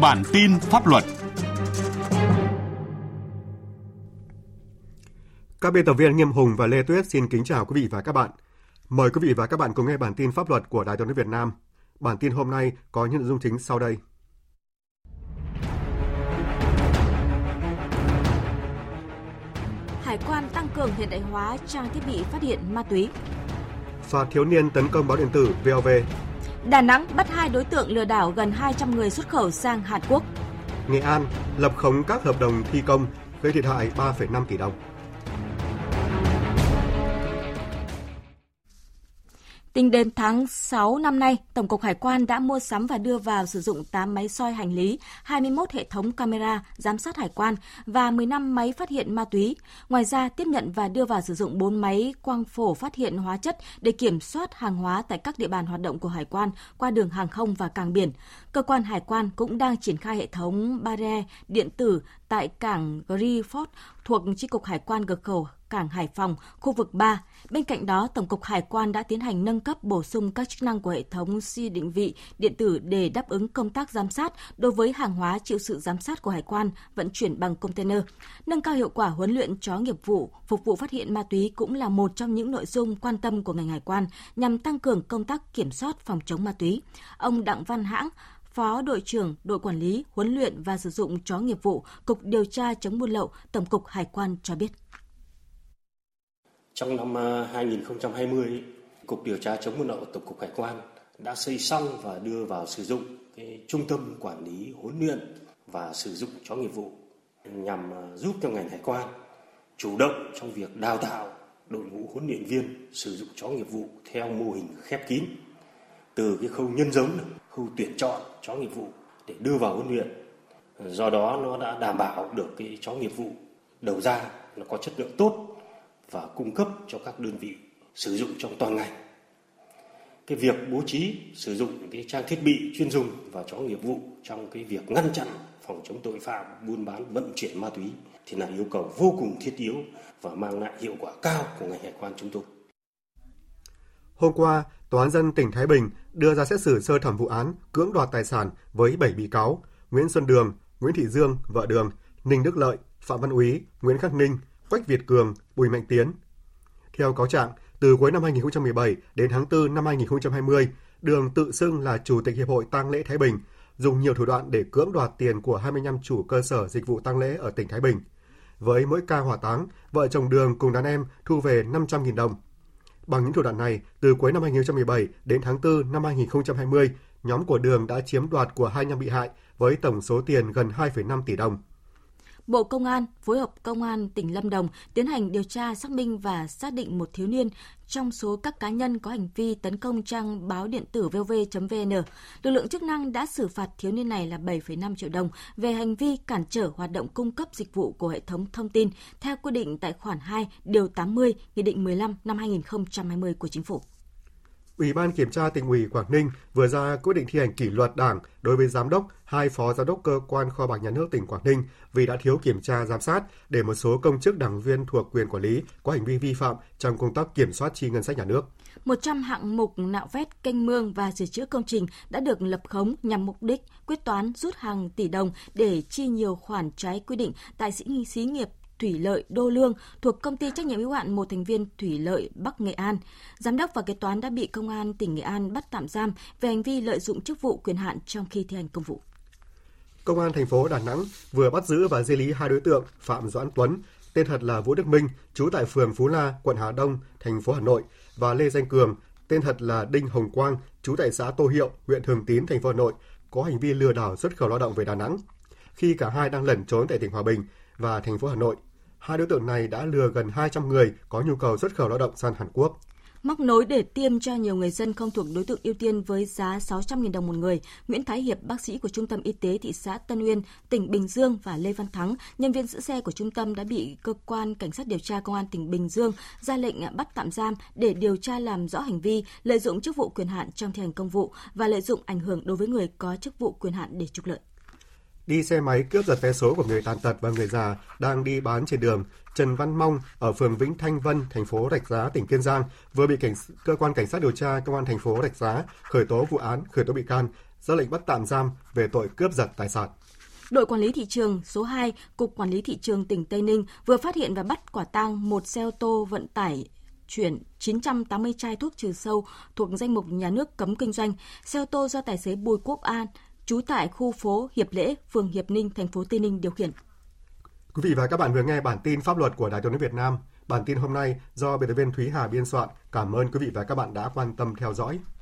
Bản tin pháp luật. Các biên tập viên Nghiêm Hùng và Lê Tuyết xin kính chào quý vị và các bạn. Mời quý vị và các bạn cùng nghe bản tin pháp luật của Đài Tiếng nói Việt Nam. Bản tin hôm nay có những nội dung chính sau đây. Hải quan tăng cường hiện đại hóa trang thiết bị phát hiện ma túy. Xóa thiếu niên tấn công báo điện tử VOV. Đà Nẵng bắt 2 đối tượng lừa đảo gần 200 người xuất khẩu sang Hàn Quốc. Nghệ An lập khống các hợp đồng thi công gây thiệt hại 3,5 tỷ đồng. Tính đến tháng 6 năm nay, Tổng cục Hải quan đã mua sắm và đưa vào sử dụng 8 máy soi hành lý, 21 hệ thống camera giám sát hải quan và 15 máy phát hiện ma túy. Ngoài ra, tiếp nhận và đưa vào sử dụng 4 máy quang phổ phát hiện hóa chất để kiểm soát hàng hóa tại các địa bàn hoạt động của hải quan qua đường hàng không và cảng biển. Cơ quan hải quan cũng đang triển khai hệ thống barrier điện tử tại cảng Griford thuộc Chi cục Hải quan cửa khẩu cảng Hải Phòng, khu vực 3. Bên cạnh đó, Tổng cục Hải quan đã tiến hành nâng cấp bổ sung các chức năng của hệ thống si định vị điện tử để đáp ứng công tác giám sát đối với hàng hóa chịu sự giám sát của hải quan vận chuyển bằng container. Nâng cao hiệu quả huấn luyện chó nghiệp vụ, phục vụ phát hiện ma túy cũng là một trong những nội dung quan tâm của ngành hải quan nhằm tăng cường công tác kiểm soát phòng chống ma túy. Ông Đặng Văn Hãng, Phó đội trưởng đội quản lý, huấn luyện và sử dụng chó nghiệp vụ, Cục Điều tra chống buôn lậu, Tổng cục Hải quan cho biết. Trong năm 2020, Cục Điều tra chống buôn lậu Tổng cục Hải quan đã xây xong và đưa vào sử dụng cái trung tâm quản lý, huấn luyện và sử dụng chó nghiệp vụ nhằm giúp cho ngành hải quan chủ động trong việc đào tạo đội ngũ huấn luyện viên sử dụng chó nghiệp vụ theo mô hình khép kín, từ cái khâu nhân giống, khâu tuyển chọn chó nghiệp vụ để đưa vào huấn luyện. Do đó nó đã đảm bảo được cái chó nghiệp vụ đầu ra nó có chất lượng tốt và cung cấp cho các đơn vị sử dụng trong toàn ngành. Cái việc bố trí sử dụng cái trang thiết bị chuyên dùng và chó nghiệp vụ trong cái việc ngăn chặn phòng chống tội phạm buôn bán vận chuyển ma túy thì là yêu cầu vô cùng thiết yếu và mang lại hiệu quả cao của ngành hải quan chúng tôi. Hôm qua, Tòa án dân tỉnh Thái Bình đưa ra xét xử sơ thẩm vụ án cưỡng đoạt tài sản với 7 bị cáo: Nguyễn Xuân Đường, Nguyễn Thị Dương, vợ Đường, Ninh Đức Lợi, Phạm Văn Úy, Nguyễn Khắc Ninh, Quách Việt Cường, Bùi Mạnh Tiến. Theo cáo trạng, từ cuối năm 2017 đến tháng 4 năm 2020, Đường tự xưng là Chủ tịch Hiệp hội Tang lễ Thái Bình, dùng nhiều thủ đoạn để cưỡng đoạt tiền của 25 chủ cơ sở dịch vụ tang lễ ở tỉnh Thái Bình. Với mỗi ca hỏa táng, vợ chồng Đường cùng đàn em thu về 500.000 đồng. Bằng những thủ đoạn này, từ cuối năm 2017 đến tháng 4 năm 2020, nhóm của Đường đã chiếm đoạt của 25 bị hại với tổng số tiền gần 2,5 tỷ đồng. Bộ Công an phối hợp Công an tỉnh Lâm Đồng tiến hành điều tra xác minh và xác định một thiếu niên trong số các cá nhân có hành vi tấn công trang báo điện tử VOV.vn. Lực lượng chức năng đã xử phạt thiếu niên này là 7,5 triệu đồng về hành vi cản trở hoạt động cung cấp dịch vụ của hệ thống thông tin theo quy định tại khoản 2, điều 80, Nghị định 15 năm 2020 của Chính phủ. Ủy ban Kiểm tra Tỉnh ủy Quảng Ninh vừa ra quyết định thi hành kỷ luật Đảng đối với Giám đốc, 2 Phó Giám đốc Cơ quan Kho bạc Nhà nước tỉnh Quảng Ninh vì đã thiếu kiểm tra giám sát để một số công chức đảng viên thuộc quyền quản lý có hành vi vi phạm trong công tác kiểm soát chi ngân sách nhà nước. 100 hạng mục nạo vét kênh mương và sửa chữa công trình đã được lập khống nhằm mục đích quyết toán rút hàng tỷ đồng để chi nhiều khoản trái quy định tại xí nghiệp Thủy lợi Đô Lương thuộc Công ty trách nhiệm hữu hạn một thành viên Thủy lợi Bắc Nghệ An. Giám đốc và kế toán đã bị Công an tỉnh Nghệ An bắt tạm giam về hành vi lợi dụng chức vụ quyền hạn trong khi thi hành công vụ. Công an thành phố Đà Nẵng vừa bắt giữ và di lý 2 đối tượng Phạm Doãn Tuấn, tên thật là Vũ Đức Minh, trú tại phường Phú La, quận Hà Đông, thành phố Hà Nội, và Lê Danh Cường, tên thật là Đinh Hồng Quang, trú tại xã Tô Hiệu, huyện Thường Tín, thành phố Hà Nội, có hành vi lừa đảo xuất khẩu lao động về Đà Nẵng. Khi cả hai đang lẩn trốn tại tỉnh Hòa Bình và thành phố Hà Nội, 2 đối tượng này đã lừa gần 200 người có nhu cầu xuất khẩu lao động sang Hàn Quốc. Móc nối để tiêm cho nhiều người dân không thuộc đối tượng ưu tiên với giá 600.000 đồng một người, Nguyễn Thái Hiệp, bác sĩ của Trung tâm Y tế thị xã Tân Uyên, tỉnh Bình Dương và Lê Văn Thắng, nhân viên giữ xe của trung tâm đã bị Cơ quan Cảnh sát điều tra Công an tỉnh Bình Dương ra lệnh bắt tạm giam để điều tra làm rõ hành vi lợi dụng chức vụ quyền hạn trong thi hành công vụ và lợi dụng ảnh hưởng đối với người có chức vụ quyền hạn để trục lợi. đi xe máy cướp giật vé số của người tàn tật và người già đang đi bán trên đường Trần Văn Mong ở phường Vĩnh Thanh Vân, thành phố Rạch Giá, tỉnh Kiên Giang vừa bị cơ quan cảnh sát điều tra công an thành phố Rạch Giá khởi tố vụ án, khởi tố bị can, ra lệnh bắt tạm giam về tội cướp giật tài sản. Đội quản lý thị trường số 2, Cục Quản lý thị trường tỉnh Tây Ninh vừa phát hiện và bắt quả tang một xe ô tô vận tải chuyển 980 chai thuốc trừ sâu thuộc danh mục nhà nước cấm kinh doanh. Xe ô tô do tài xế Bùi Quốc An, trú tại khu phố Hiệp Lễ, phường Hiệp Ninh, thành phố Tây Ninh điều khiển. Quý vị và các bạn vừa nghe bản tin pháp luật của Đài Tiếng nói Việt Nam. Bản tin hôm nay do biên tập viên Thúy Hà biên soạn. Cảm ơn quý vị và các bạn đã quan tâm theo dõi.